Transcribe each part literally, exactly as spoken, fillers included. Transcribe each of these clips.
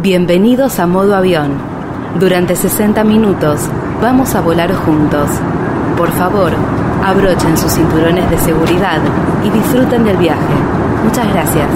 Bienvenidos a Modo Avión. Durante sesenta minutos vamos a volar juntos. Por favor, abrochen sus cinturones de seguridad y disfruten del viaje. Muchas gracias.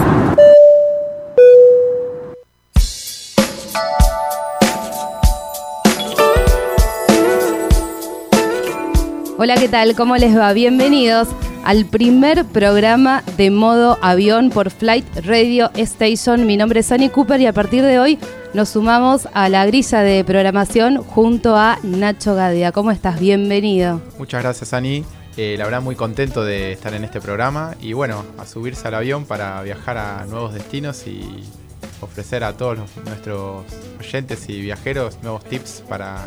Hola, ¿qué tal? ¿Cómo les va? Bienvenidos al primer programa de Modo Avión por Flight Radio Station. Mi nombre es Annie Cooper y a partir de hoy nos sumamos a la grilla de programación junto a Nacho Gadea. ¿Cómo estás? Bienvenido. Muchas gracias, Annie. Eh, la verdad, muy contento de estar en este programa y bueno, a subirse al avión para viajar a nuevos destinos y ofrecer a todos los, nuestros oyentes y viajeros nuevos tips para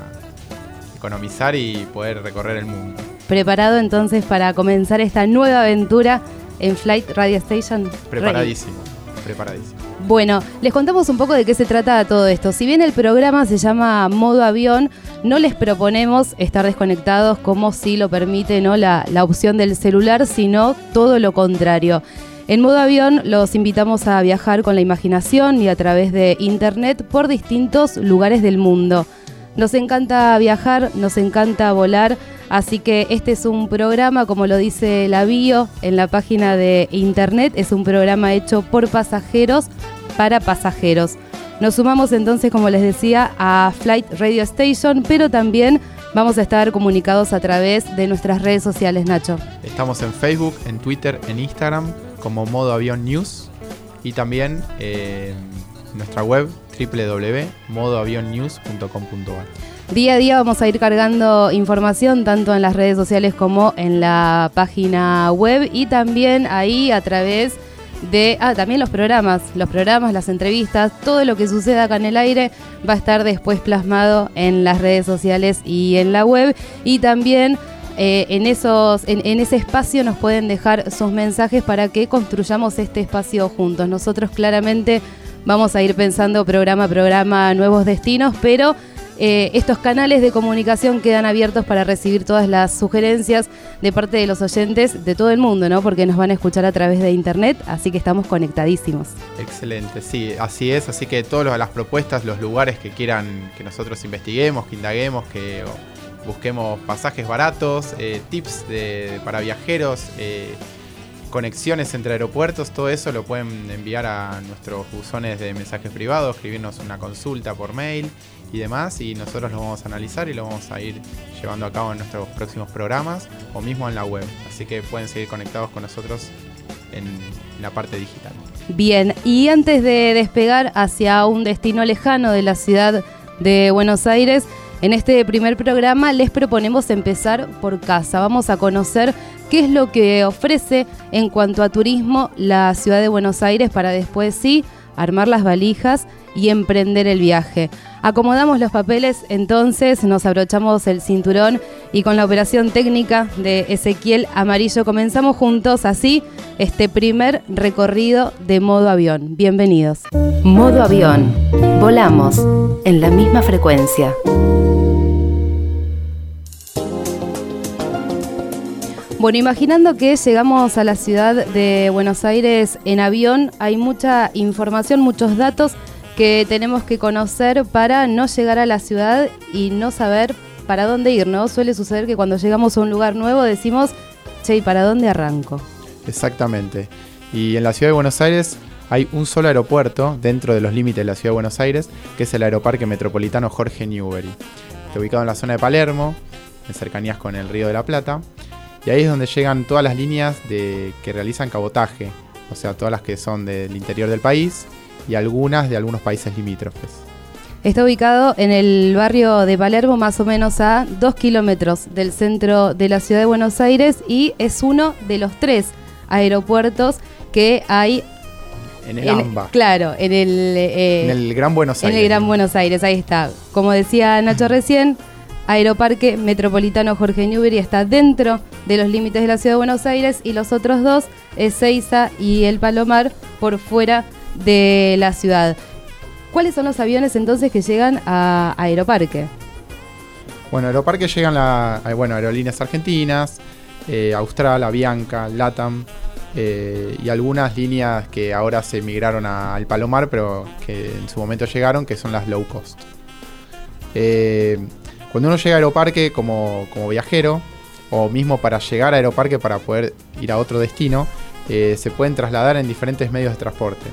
economizar y poder recorrer el mundo. ¿Preparado entonces para comenzar esta nueva aventura en Flight Radio Station? Preparadísimo, preparadísimo. Bueno, les contamos un poco de qué se trata todo esto. Si bien el programa se llama Modo Avión, no les proponemos estar desconectados como si lo permite, ¿no?, la, la opción del celular, sino todo lo contrario. En Modo Avión los invitamos a viajar con la imaginación y a través de internet por distintos lugares del mundo. Nos encanta viajar, nos encanta volar, así que este es un programa, como lo dice la bio en la página de internet, es un programa hecho por pasajeros para pasajeros. Nos sumamos entonces, como les decía, a Flight Radio Station, pero también vamos a estar comunicados a través de nuestras redes sociales, Nacho. Estamos en Facebook, en Twitter, en Instagram, como Modo Avión News, y también eh, nuestra web doble u doble u doble u punto modo avión news punto com punto a r. Día a día vamos a ir cargando información tanto en las redes sociales como en la página web y también ahí a través de ah, también los programas, los programas, las entrevistas, todo lo que suceda acá en el aire va a estar después plasmado en las redes sociales y en la web y también Eh, en, esos, en, en ese espacio nos pueden dejar sus mensajes para que construyamos este espacio juntos. Nosotros claramente vamos a ir pensando programa a programa nuevos destinos, pero eh, estos canales de comunicación quedan abiertos para recibir todas las sugerencias de parte de los oyentes de todo el mundo, ¿no? Porque nos van a escuchar a través de internet, así que estamos conectadísimos. Excelente, sí, así es. Así que todas las propuestas, los lugares que quieran que nosotros investiguemos, que indaguemos, que busquemos pasajes baratos, eh, tips de, para viajeros, eh, conexiones entre aeropuertos, todo eso lo pueden enviar a nuestros buzones de mensajes privados, escribirnos una consulta por mail y demás, y nosotros lo vamos a analizar y lo vamos a ir llevando a cabo en nuestros próximos programas o mismo en la web. Así que pueden seguir conectados con nosotros en la parte digital. Bien, y antes de despegar hacia un destino lejano de la ciudad de Buenos Aires, en este primer programa les proponemos empezar por casa. Vamos a conocer qué es lo que ofrece en cuanto a turismo la ciudad de Buenos Aires para después sí armar las valijas y emprender el viaje. Acomodamos los papeles, entonces nos abrochamos el cinturón y con la operación técnica de Ezequiel Amarillo comenzamos juntos así este primer recorrido de Modo Avión. Bienvenidos. Modo Avión. Volamos en la misma frecuencia. Bueno, imaginando que llegamos a la ciudad de Buenos Aires en avión, hay mucha información, muchos datos que tenemos que conocer para no llegar a la ciudad y no saber para dónde ir, ¿no? Suele suceder que cuando llegamos a un lugar nuevo decimos, che, ¿y para dónde arranco? Exactamente. Y en la ciudad de Buenos Aires hay un solo aeropuerto dentro de los límites de la ciudad de Buenos Aires, que es el Aeroparque Metropolitano Jorge Newbery. Está ubicado en la zona de Palermo, en cercanías con el Río de la Plata. Y ahí es donde llegan todas las líneas de, que realizan cabotaje, o sea, todas las que son del interior del país y algunas de algunos países limítrofes. Está ubicado en el barrio de Palermo, más o menos a dos kilómetros del centro de la ciudad de Buenos Aires y es uno de los tres aeropuertos que hay en el en, AMBA. Claro, en el, eh, en el Gran Buenos Aires. En el Gran Buenos Aires, ahí está. Como decía Nacho recién, Aeroparque Metropolitano Jorge Newbery está dentro de los límites de la ciudad de Buenos Aires y los otros dos, Ezeiza y el Palomar, por fuera de la ciudad. ¿Cuáles son los aviones entonces que llegan a Aeroparque? Bueno, a Aeroparque llegan la, bueno, Aerolíneas Argentinas, eh, Austral, Avianca, Latam, eh, y algunas líneas que ahora se migraron a, al Palomar, pero que en su momento llegaron, que son las low cost. Eh, cuando uno llega a Aeroparque como, como viajero, o mismo para llegar a Aeroparque para poder ir a otro destino, eh, se pueden trasladar en diferentes medios de transporte.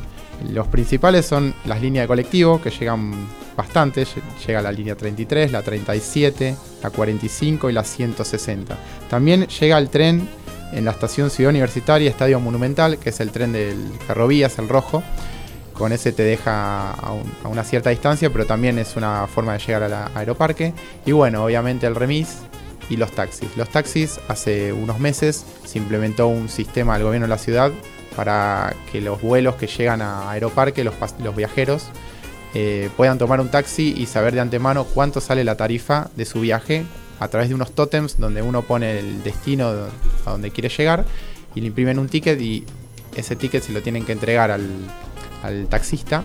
Los principales son las líneas de colectivo, que llegan bastante. Llega la línea treinta y tres, la treinta y siete, la cuarenta y cinco y la ciento sesenta. También llega el tren en la estación Ciudad Universitaria Estadio Monumental, que es el tren del Ferrovías, el rojo. Con ese te deja a, un, a una cierta distancia, pero también es una forma de llegar al aeroparque. Y bueno, obviamente el remis y los taxis. Los taxis, hace unos meses se implementó un sistema del gobierno de la ciudad para que los vuelos que llegan a Aeroparque, los, los viajeros, eh, puedan tomar un taxi y saber de antemano cuánto sale la tarifa de su viaje a través de unos tótems donde uno pone el destino a donde quiere llegar y le imprimen un ticket, y ese ticket se lo tienen que entregar al, al taxista,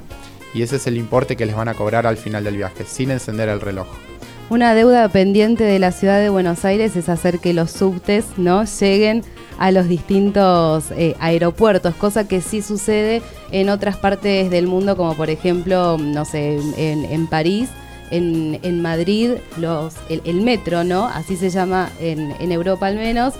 y ese es el importe que les van a cobrar al final del viaje, sin encender el reloj. Una deuda pendiente de la ciudad de Buenos Aires es hacer que los subtes, ¿no?, lleguen a los distintos eh, aeropuertos, cosa que sí sucede en otras partes del mundo, como por ejemplo, no sé, en, en París, en, en Madrid, los, el, el metro, ¿no? Así se llama en, en Europa al menos.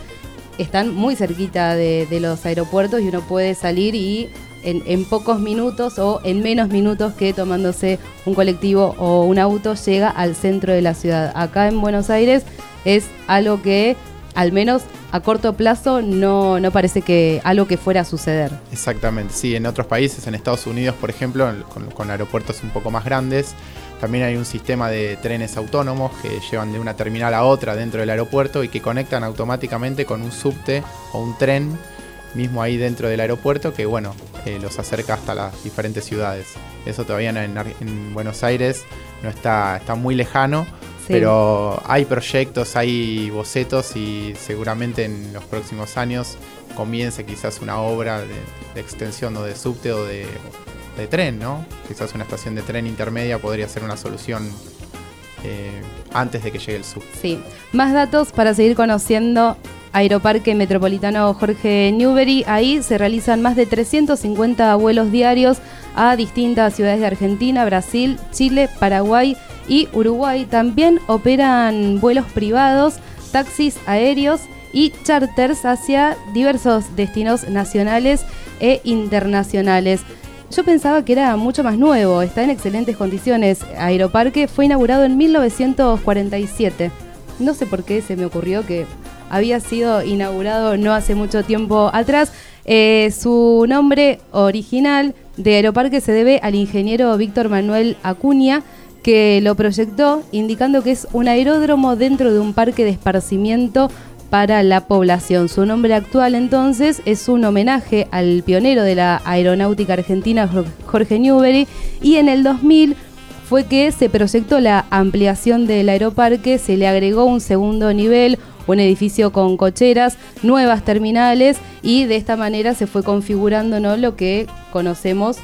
Están muy cerquita de, de los aeropuertos y uno puede salir y en, en pocos minutos o en menos minutos que tomándose un colectivo o un auto llega al centro de la ciudad. Acá en Buenos Aires es algo que, al menos a corto plazo, no, no parece que algo que fuera a suceder. Exactamente, sí, en otros países, en Estados Unidos, por ejemplo, con, con aeropuertos un poco más grandes, también hay un sistema de trenes autónomos que llevan de una terminal a otra dentro del aeropuerto y que conectan automáticamente con un subte o un tren mismo ahí dentro del aeropuerto, que bueno, eh, los acerca hasta las diferentes ciudades. Eso todavía no, en, en Buenos Aires no está, está muy lejano. Sí. Pero hay proyectos, hay bocetos y seguramente en los próximos años comience quizás una obra de, de extensión o de subte o de, de tren, ¿no? Quizás una estación de tren intermedia podría ser una solución eh, antes de que llegue el subte. Sí. Más datos para seguir conociendo Aeroparque Metropolitano Jorge Newbery. Ahí se realizan más de trescientos cincuenta vuelos diarios a distintas ciudades de Argentina, Brasil, Chile, Paraguay y Uruguay. También operan vuelos privados, taxis aéreos y charters hacia diversos destinos nacionales e internacionales. Yo pensaba que era mucho más nuevo, está en excelentes condiciones. Aeroparque fue inaugurado en mil novecientos cuarenta y siete. No sé por qué se me ocurrió que había sido inaugurado no hace mucho tiempo atrás. Eh, su nombre original de Aeroparque se debe al ingeniero Víctor Manuel Acuña, que lo proyectó, indicando que es un aeródromo dentro de un parque de esparcimiento para la población. Su nombre actual, entonces, es un homenaje al pionero de la aeronáutica argentina, Jorge Newbery, y en el dos mil fue que se proyectó la ampliación del aeroparque, se le agregó un segundo nivel, un edificio con cocheras, nuevas terminales, y de esta manera se fue configurando, ¿no?, lo que conocemos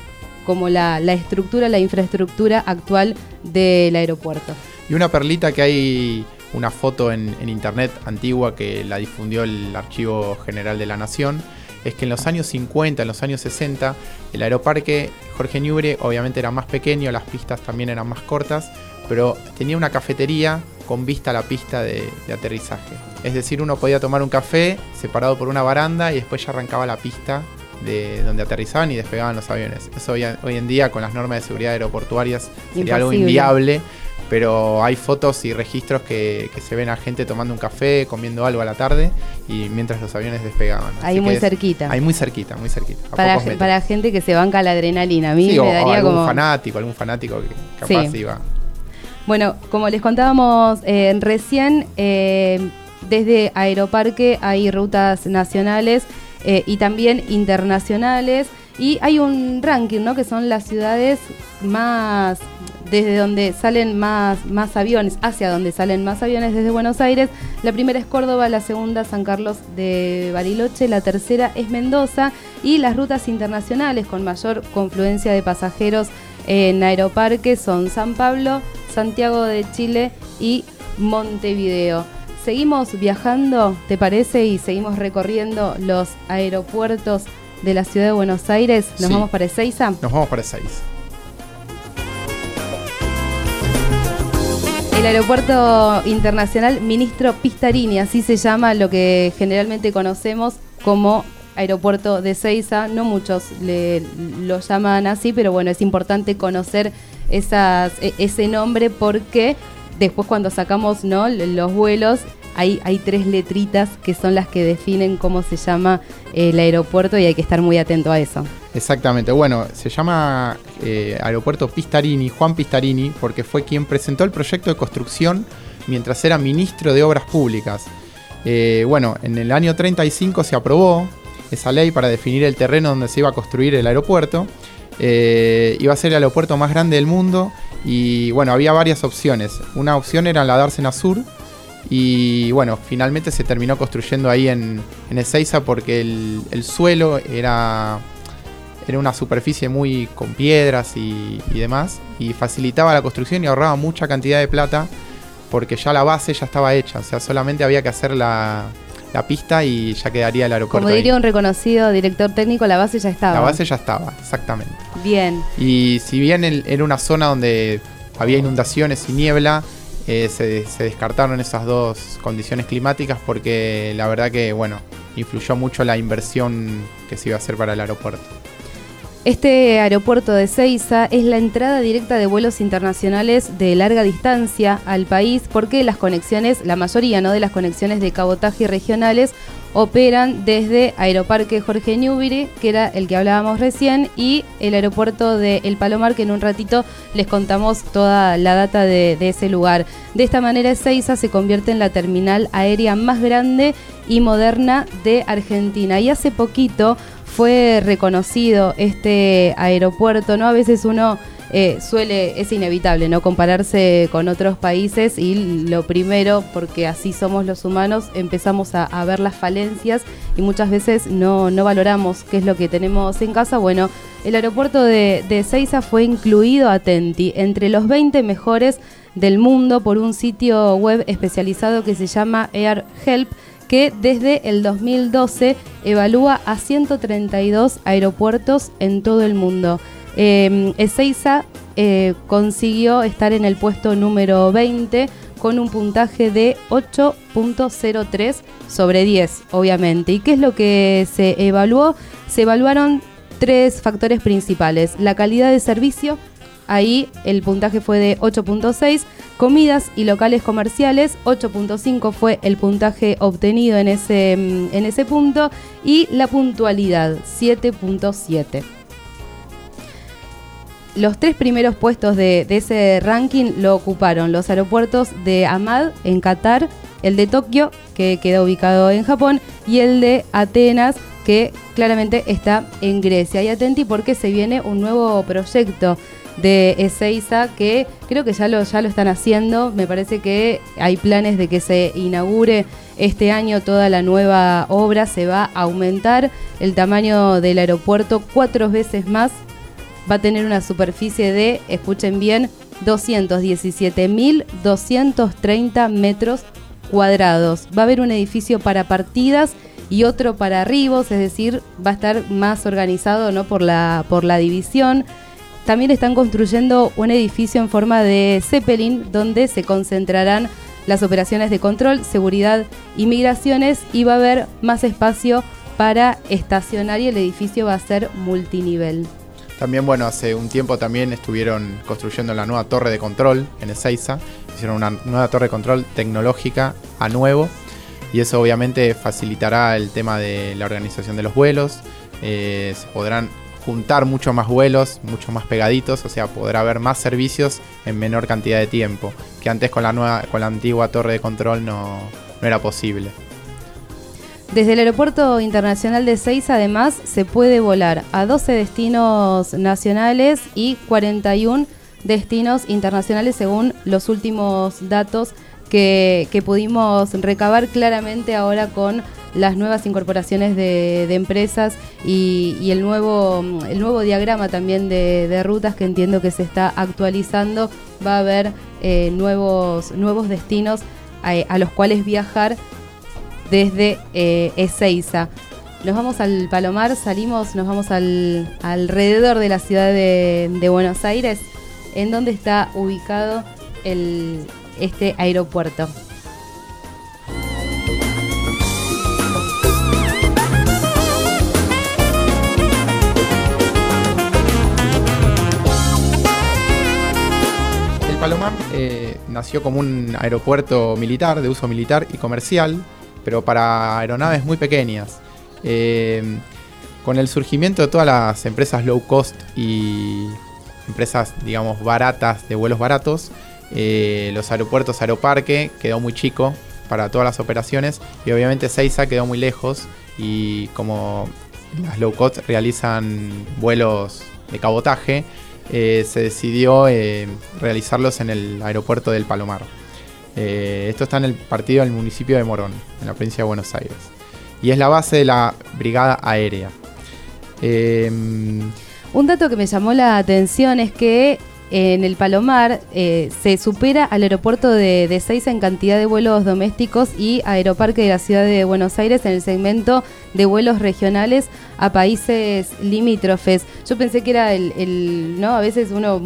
como la, la estructura, la infraestructura actual del aeropuerto. Y una perlita que hay, una foto en, en internet antigua que la difundió el Archivo General de la Nación, es que en los años cincuenta, en los años sesenta, el aeroparque Jorge Newbery obviamente era más pequeño, las pistas también eran más cortas, pero tenía una cafetería con vista a la pista de, de aterrizaje. Es decir, uno podía tomar un café separado por una baranda y después ya arrancaba la pista de donde aterrizaban y despegaban los aviones. Eso hoy, hoy en día, con las normas de seguridad aeroportuarias, sería imposible, algo inviable, pero hay fotos y registros que, que se ven a gente tomando un café, comiendo algo a la tarde, y mientras los aviones despegaban. Ahí muy es, cerquita. Ahí muy cerquita, muy cerquita. Para, para gente que se banca la adrenalina. A mí sí, me o, daría o algún como... fanático, algún fanático que capaz sí. iba. Bueno, como les contábamos eh, recién, eh, desde Aeroparque hay rutas nacionales Eh, y también internacionales, y hay un ranking, ¿no?, que son las ciudades más, desde donde salen más, más aviones, hacia donde salen más aviones desde Buenos Aires. La primera es Córdoba, la segunda San Carlos de Bariloche, la tercera es Mendoza, y las rutas internacionales con mayor confluencia de pasajeros en Aeroparque son San Pablo, Santiago de Chile y Montevideo. Seguimos viajando, ¿te parece? Y seguimos recorriendo los aeropuertos de la Ciudad de Buenos Aires. ¿Nos sí. vamos para Ezeiza? Nos vamos para Ezeiza. El aeropuerto internacional Ministro Pistarini, así se llama lo que generalmente conocemos como aeropuerto de Ezeiza. No muchos le, lo llaman así, pero bueno, es importante conocer esas, ese nombre porque después cuando sacamos, ¿no?, los vuelos, hay, hay tres letritas que son las que definen cómo se llama el aeropuerto y hay que estar muy atento a eso. Exactamente, bueno, se llama eh, Aeropuerto Pistarini, Juan Pistarini, porque fue quien presentó el proyecto de construcción mientras era ministro de Obras Públicas. Eh, bueno, en el año treinta y cinco se aprobó esa ley para definir el terreno donde se iba a construir el aeropuerto. Eh, iba a ser el aeropuerto más grande del mundo y bueno, había varias opciones. Una opción era la Dársena Sur y bueno, finalmente se terminó construyendo ahí en, en Ezeiza porque el, el suelo era... Era una superficie muy con piedras y, y demás, y facilitaba la construcción y ahorraba mucha cantidad de plata porque ya la base ya estaba hecha, o sea, solamente había que hacer la, la pista y ya quedaría el aeropuerto. Como diría ahí un reconocido director técnico, la base ya estaba. La base ya estaba, exactamente. Bien. Y si bien el, era una zona donde había inundaciones y niebla, eh, se, se descartaron esas dos condiciones climáticas porque la verdad que, bueno, influyó mucho la inversión que se iba a hacer para el aeropuerto. Este aeropuerto de Ezeiza es la entrada directa de vuelos internacionales de larga distancia al país porque las conexiones, la mayoría, ¿no?, de las conexiones de cabotaje y regionales operan desde Aeroparque Jorge Newbery, que era el que hablábamos recién, y el aeropuerto de El Palomar, que en un ratito les contamos toda la data de, de ese lugar. De esta manera Ezeiza se convierte en la terminal aérea más grande y moderna de Argentina. Y hace poquito fue reconocido este aeropuerto, ¿no? A veces uno eh, suele, es inevitable, ¿no?, compararse con otros países y lo primero, porque así somos los humanos, empezamos a, a ver las falencias y muchas veces no, no valoramos qué es lo que tenemos en casa. Bueno, el aeropuerto de, de Ezeiza fue incluido, atenti, entre los veinte mejores del mundo por un sitio web especializado que se llama AirHelp, que desde el dos mil doce evalúa a ciento treinta y dos aeropuertos en todo el mundo. Eh, Ezeiza eh, consiguió estar en el puesto número veinte con un puntaje de ocho punto cero tres sobre diez, obviamente. ¿Y qué es lo que se evaluó? Se evaluaron tres factores principales. La calidad de servicio, ahí el puntaje fue de ocho punto seis. Comidas y locales comerciales, ocho punto cinco fue el puntaje obtenido en ese, en ese punto, y la puntualidad, siete punto siete. Los tres primeros puestos de, de ese ranking lo ocuparon los aeropuertos de Amman en Qatar, el de Tokio, que queda ubicado en Japón, y el de Atenas, que claramente está en Grecia. Y atenti porque se viene un nuevo proyecto de Ezeiza que creo que ya lo, ya lo están haciendo. Me parece que hay planes de que se inaugure este año toda la nueva obra. Se va a aumentar el tamaño del aeropuerto cuatro veces más. Va a tener una superficie de, escuchen bien, doscientos diecisiete mil doscientos treinta metros cuadrados. Va a haber un edificio para partidas y otro para arribos, es decir, va a estar más organizado, ¿no?, por la, por la división. También están construyendo un edificio en forma de Zeppelin, donde se concentrarán las operaciones de control, seguridad y migraciones, y va a haber más espacio para estacionar y el edificio va a ser multinivel. También, bueno, hace un tiempo también estuvieron construyendo la nueva torre de control en Ezeiza. Hicieron una nueva torre de control tecnológica a nuevo y eso obviamente facilitará el tema de la organización de los vuelos. Eh, se podrán juntar mucho más vuelos, mucho más pegaditos, o sea, podrá haber más servicios en menor cantidad de tiempo, que antes con la nueva, con la antigua torre de control no, no era posible. Desde el Aeropuerto Internacional de Ezeiza, además, se puede volar a doce destinos nacionales y cuarenta y uno destinos internacionales, según los últimos datos que, que pudimos recabar claramente ahora con las nuevas incorporaciones de, de empresas y, y el nuevo el nuevo diagrama también de, de rutas que entiendo que se está actualizando. Va a haber eh, nuevos, nuevos destinos eh, a los cuales viajar desde eh, Ezeiza. Nos vamos al Palomar, salimos, nos vamos al alrededor de la ciudad de, de Buenos Aires, en donde está ubicado el, este aeropuerto. El Palomar eh, nació como un aeropuerto militar, de uso militar y comercial, pero para aeronaves muy pequeñas. Eh, con el surgimiento de todas las empresas low cost y empresas, digamos, baratas, de vuelos baratos, eh, los aeropuertos Aeroparque quedó muy chico para todas las operaciones y obviamente Ezeiza quedó muy lejos, y como las low cost realizan vuelos de cabotaje, eh, se decidió eh, realizarlos en el aeropuerto del Palomar. Eh, esto está en el partido del municipio de Morón, en la provincia de Buenos Aires. Y es la base de la Brigada Aérea. Eh... Un dato que me llamó la atención es que en el Palomar eh, se supera al aeropuerto de, de Ezeiza en cantidad de vuelos domésticos y Aeroparque de la Ciudad de Buenos Aires en el segmento de vuelos regionales a países limítrofes. Yo pensé que era el, el no, a veces uno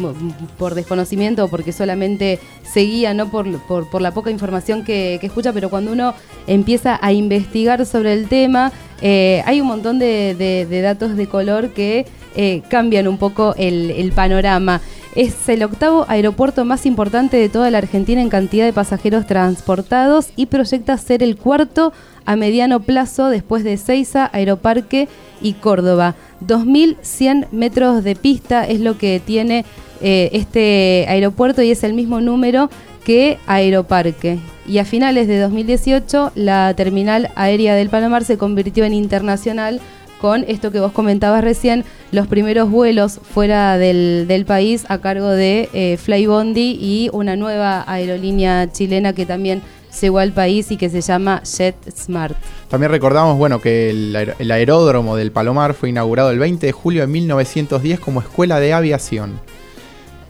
por desconocimiento o porque solamente se guía, no por, por, por la poca información que, que escucha, pero cuando uno empieza a investigar sobre el tema, eh, hay un montón de, de, de datos de color que eh, cambian un poco el, el panorama. Es el octavo aeropuerto más importante de toda la Argentina en cantidad de pasajeros transportados y proyecta ser el cuarto a mediano plazo después de Ezeiza, Aeroparque y Córdoba. dos mil cien metros de pista es lo que tiene eh, este aeropuerto y es el mismo número que Aeroparque. Y a finales de dos mil dieciocho la terminal aérea del Palomar se convirtió en internacional, con esto que vos comentabas recién, los primeros vuelos fuera del, del país a cargo de eh, Flybondi y una nueva aerolínea chilena que también llegó al país y que se llama JetSmart. También recordamos, bueno, que el, aer- el aeródromo del Palomar fue inaugurado el veinte de julio de mil novecientos diez como escuela de aviación.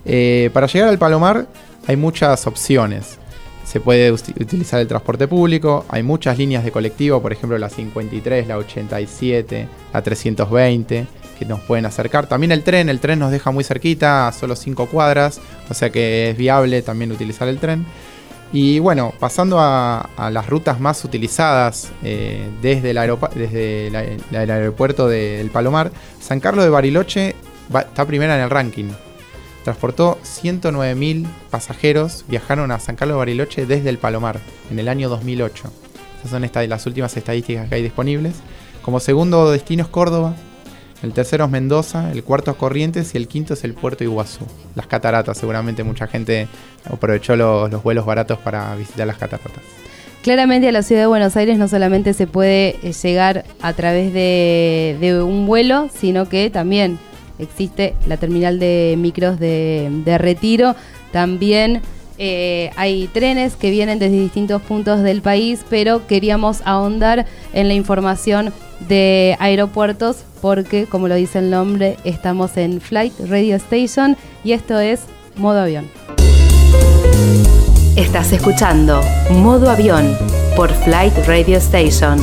Eh, para llegar al Palomar hay muchas opciones. Se puede utilizar el transporte público, hay muchas líneas de colectivo, por ejemplo la cincuenta y tres, la ochenta y siete, la trescientos veinte, que nos pueden acercar. También el tren, el tren nos deja muy cerquita, a solo cinco cuadras, o sea que es viable también utilizar el tren. Y bueno, pasando a, a las rutas más utilizadas eh, desde, el, aeropu- desde la, la, el aeropuerto de, del Palomar, San Carlos de Bariloche va, está primera en el ranking. Transportó ciento nueve mil pasajeros, viajaron a San Carlos de Bariloche desde el Palomar en el año dos mil ocho. Esas son esta, las últimas estadísticas que hay disponibles. Como segundo destino es Córdoba, el tercero es Mendoza, el cuarto es Corrientes y el quinto es el Puerto Iguazú. Las cataratas, seguramente mucha gente aprovechó los, los vuelos baratos para visitar las cataratas. Claramente a la ciudad de Buenos Aires no solamente se puede llegar a través de, de un vuelo, sino que también existe la terminal de micros de, de Retiro. También eh, hay trenes que vienen desde distintos puntos del país, pero queríamos ahondar en la información de aeropuertos porque, como lo dice el nombre, estamos en Flight Radio Station y esto es Modo Avión. Estás escuchando Modo Avión por Flight Radio Station.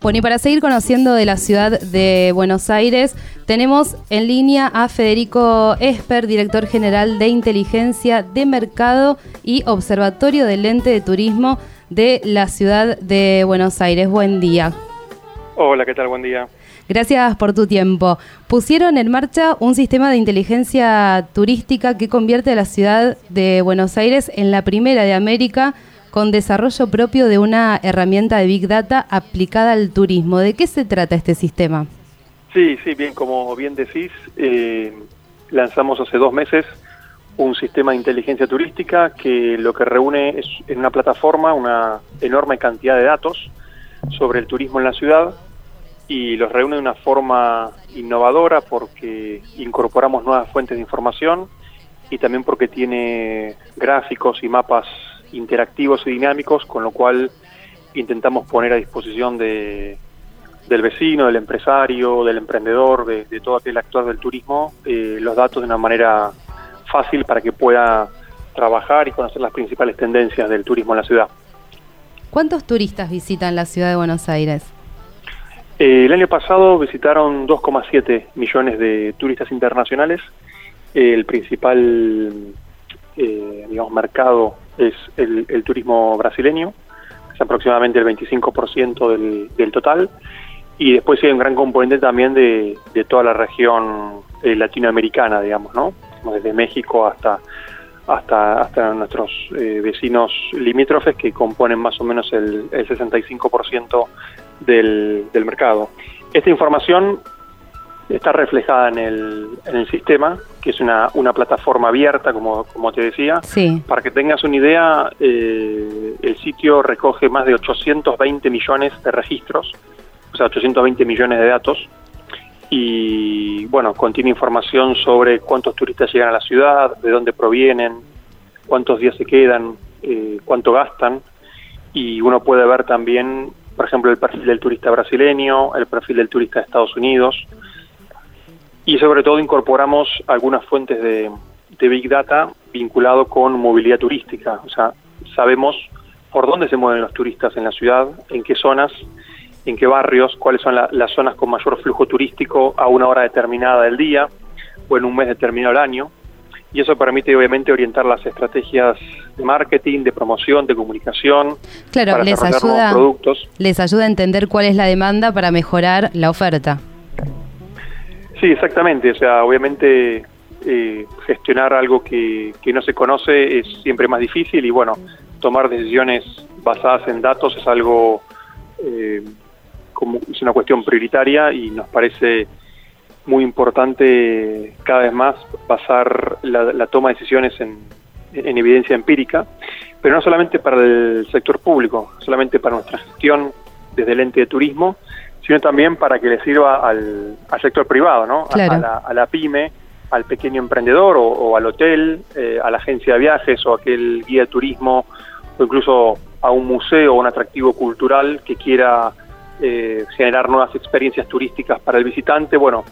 Bueno, y para seguir conociendo de la ciudad de Buenos Aires, tenemos en línea a Federico Esper, director general de Inteligencia de Mercado y Observatorio del Ente de Turismo de la Ciudad de Buenos Aires. Buen día. Hola, ¿qué tal? Buen día. Gracias por tu tiempo. Pusieron en marcha un sistema de inteligencia turística que convierte a la ciudad de Buenos Aires en la primera de América con desarrollo propio de una herramienta de Big Data aplicada al turismo. ¿De qué se trata este sistema? Sí, sí, bien, como bien decís, eh, lanzamos hace dos meses un sistema de inteligencia turística que lo que reúne es en una plataforma una enorme cantidad de datos sobre el turismo en la ciudad y los reúne de una forma innovadora porque incorporamos nuevas fuentes de información y también porque tiene gráficos y mapas interactivos y dinámicos, con lo cual intentamos poner a disposición de del vecino, del empresario, del emprendedor, de, de todo aquel actor del turismo, eh, los datos de una manera fácil para que pueda trabajar y conocer las principales tendencias del turismo en la ciudad. ¿Cuántos turistas visitan la ciudad de Buenos Aires? Eh, el año pasado visitaron dos coma siete millones de turistas internacionales. Eh, el principal eh, digamos, mercado es el, el turismo brasileño, que es aproximadamente el veinticinco por ciento del, del total. Y después hay un gran componente también de, de toda la región eh, latinoamericana, digamos, ¿no? Desde México hasta, hasta, hasta nuestros eh, vecinos limítrofes, que componen más o menos el, el sesenta y cinco por ciento del, del mercado. Esta información está reflejada en el, en el sistema, que es una, una plataforma abierta, como, como te decía. Sí. Para que tengas una idea, eh, el sitio recoge más de ochocientos veinte millones de registros, o sea, ochocientos veinte millones de datos, y bueno, contiene información sobre cuántos turistas llegan a la ciudad, de dónde provienen, cuántos días se quedan, eh, cuánto gastan, y uno puede ver también, por ejemplo, el perfil del turista brasileño, el perfil del turista de Estados Unidos. Y sobre todo incorporamos algunas fuentes de, de Big Data vinculado con movilidad turística. O sea, sabemos por dónde se mueven los turistas en la ciudad, en qué zonas, en qué barrios, cuáles son la, las zonas con mayor flujo turístico a una hora determinada del día o en un mes determinado del año. Y eso permite, obviamente, orientar las estrategias de marketing, de promoción, de comunicación. Claro, para les ayuda, productos. les ayuda a entender cuál es la demanda para mejorar la oferta. Sí, exactamente. O sea, obviamente eh, gestionar algo que, que no se conoce es siempre más difícil y, bueno, tomar decisiones basadas en datos es algo, eh, como es una cuestión prioritaria y nos parece muy importante cada vez más basar la, la toma de decisiones en, en evidencia empírica, pero no solamente para el sector público, solamente para nuestra gestión desde el ente de turismo, sino también para que le sirva al, al sector privado, ¿no? Claro. A, a, la, a la pyme, al pequeño emprendedor o, o al hotel, eh, a la agencia de viajes o aquel guía de turismo o incluso a un museo o un atractivo cultural que quiera eh, generar nuevas experiencias turísticas para el visitante. Bueno,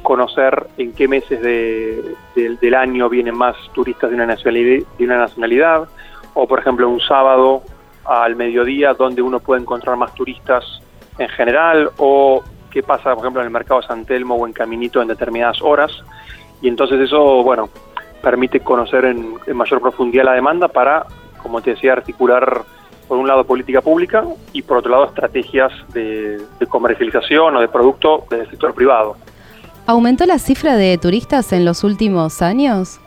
conocer en qué meses de, de, del año vienen más turistas de una nacionalidad, de una nacionalidad o, por ejemplo, un sábado al mediodía donde uno puede encontrar más turistas en general, o qué pasa, por ejemplo, en el mercado de San Telmo o en Caminito en determinadas horas. Y entonces eso, bueno, permite conocer en, en mayor profundidad la demanda para, como te decía, articular por un lado política pública y por otro lado estrategias de, de comercialización o de producto desde el sector privado. ¿Aumentó la cifra de turistas en los últimos años?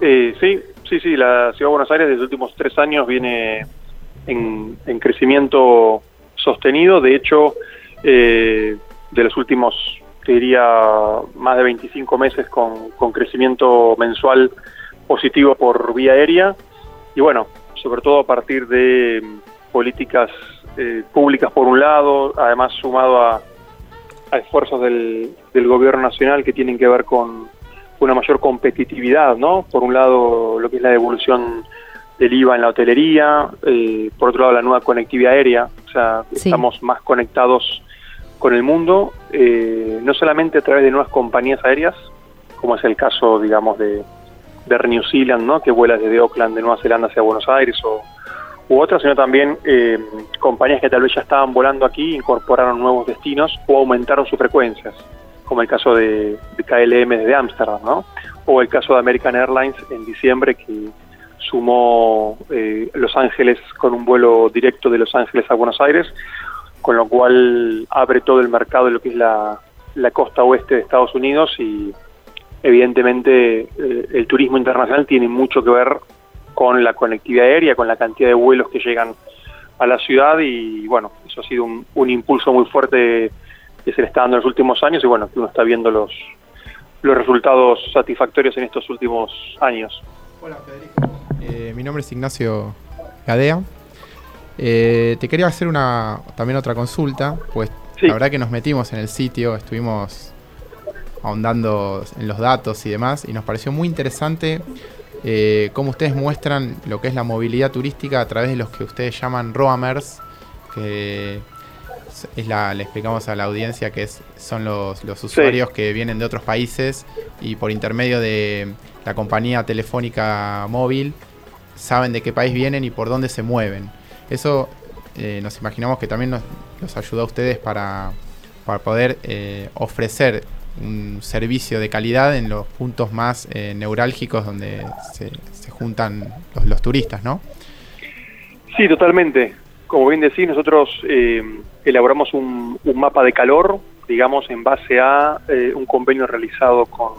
Eh, sí, sí, sí. La Ciudad de Buenos Aires desde los últimos tres años viene en, en crecimiento sostenido. De hecho, eh, de los últimos, te diría, más de veinticinco meses con, con crecimiento mensual positivo por vía aérea. Y bueno, sobre todo a partir de políticas eh, públicas por un lado, además sumado a, a esfuerzos del, del gobierno nacional que tienen que ver con una mayor competitividad, ¿no? Por un lado, lo que es la devolución del I V A en la hotelería, eh, por otro lado, la nueva conectividad aérea. O sea, sí, estamos más conectados con el mundo, eh, no solamente a través de nuevas compañías aéreas, como es el caso, digamos, de, de New Zealand, ¿no? Que vuela desde Auckland de Nueva Zelanda hacia Buenos Aires o, u otras, sino también eh, compañías que tal vez ya estaban volando aquí, incorporaron nuevos destinos o aumentaron sus frecuencias, como el caso de, de K L M desde Ámsterdam, ¿no? O el caso de American Airlines en diciembre, que sumó eh, Los Ángeles con un vuelo directo de Los Ángeles a Buenos Aires, con lo cual abre todo el mercado de lo que es la, la costa oeste de Estados Unidos y evidentemente eh, el turismo internacional tiene mucho que ver con la conectividad aérea, con la cantidad de vuelos que llegan a la ciudad y bueno, eso ha sido un, un impulso muy fuerte que se le está dando en los últimos años y bueno, que uno está viendo los, los resultados satisfactorios en estos últimos años. Hola Federico, eh, mi nombre es Ignacio Gadea, eh, te quería hacer una también otra consulta, pues sí. La verdad que nos metimos en el sitio, estuvimos ahondando en los datos y demás y nos pareció muy interesante eh, cómo ustedes muestran lo que es la movilidad turística a través de los que ustedes llaman roamers, que es la, le explicamos a la audiencia que es, son los, los usuarios sí. que vienen de otros países y por intermedio de la compañía telefónica móvil saben de qué país vienen y por dónde se mueven. Eso eh, nos imaginamos que también nos, los ayuda a ustedes para, para poder eh, ofrecer un servicio de calidad en los puntos más eh, neurálgicos donde se, se juntan los, los turistas, ¿no? Sí, totalmente. Como bien decís, nosotros eh, elaboramos un, un mapa de calor, digamos, en base a eh, un convenio realizado con,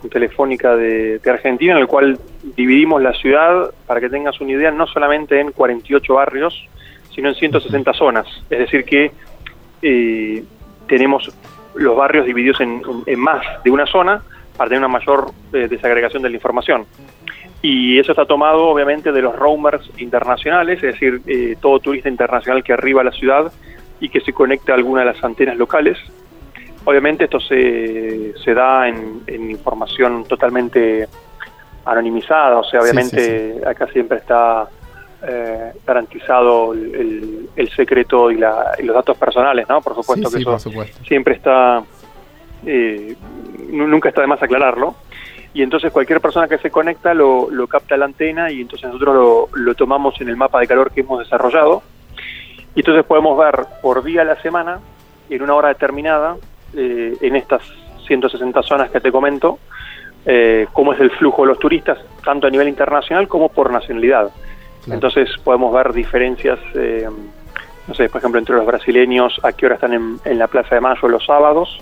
con Telefónica de, de Argentina, en el cual dividimos la ciudad, para que tengas una idea, no solamente en cuarenta y ocho barrios, sino en ciento sesenta zonas. Es decir que eh, tenemos los barrios divididos en, en más de una zona para tener una mayor eh, desagregación de la información. Y eso está tomado, obviamente, de los roamers internacionales, es decir, eh, todo turista internacional que arriba a la ciudad y que se conecta a alguna de las antenas locales. Obviamente esto se, se da en, en información totalmente anonimizada, o sea, obviamente sí, sí, sí. acá siempre está eh, garantizado el, el, el secreto y, la, y los datos personales, ¿no? Por supuesto sí, que sí, eso por supuesto. siempre está, eh, nunca está de más aclararlo. Y entonces cualquier persona que se conecta lo, lo capta la antena y entonces nosotros lo, lo tomamos en el mapa de calor que hemos desarrollado. Y entonces podemos ver por día a la semana, en una hora determinada, eh, en estas ciento sesenta zonas que te comento, eh, cómo es el flujo de los turistas, tanto a nivel internacional como por nacionalidad. Claro. Entonces podemos ver diferencias, eh, no sé, por ejemplo, entre los brasileños, a qué hora están en, en la Plaza de Mayo los sábados.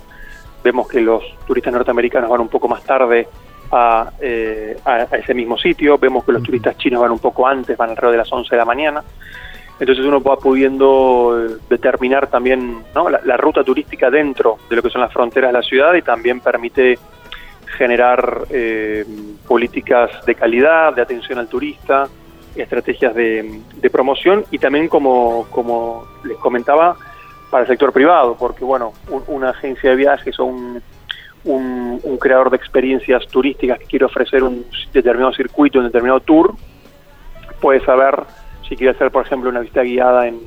Vemos que los turistas norteamericanos van un poco más tarde A, eh, a, a ese mismo sitio. Vemos que los uh-huh. turistas chinos van un poco antes, van alrededor de las once de la mañana. Entonces uno va pudiendo determinar también, ¿no?, la, la ruta turística dentro de lo que son las fronteras de la ciudad, y también permite generar eh, políticas de calidad, de atención al turista, estrategias de, de promoción, y también, como, como les comentaba, para el sector privado, porque bueno, un, una agencia de viajes o un Un, un creador de experiencias turísticas que quiere ofrecer un determinado circuito, un determinado tour, puede saber, si quiere hacer, por ejemplo, una visita guiada en,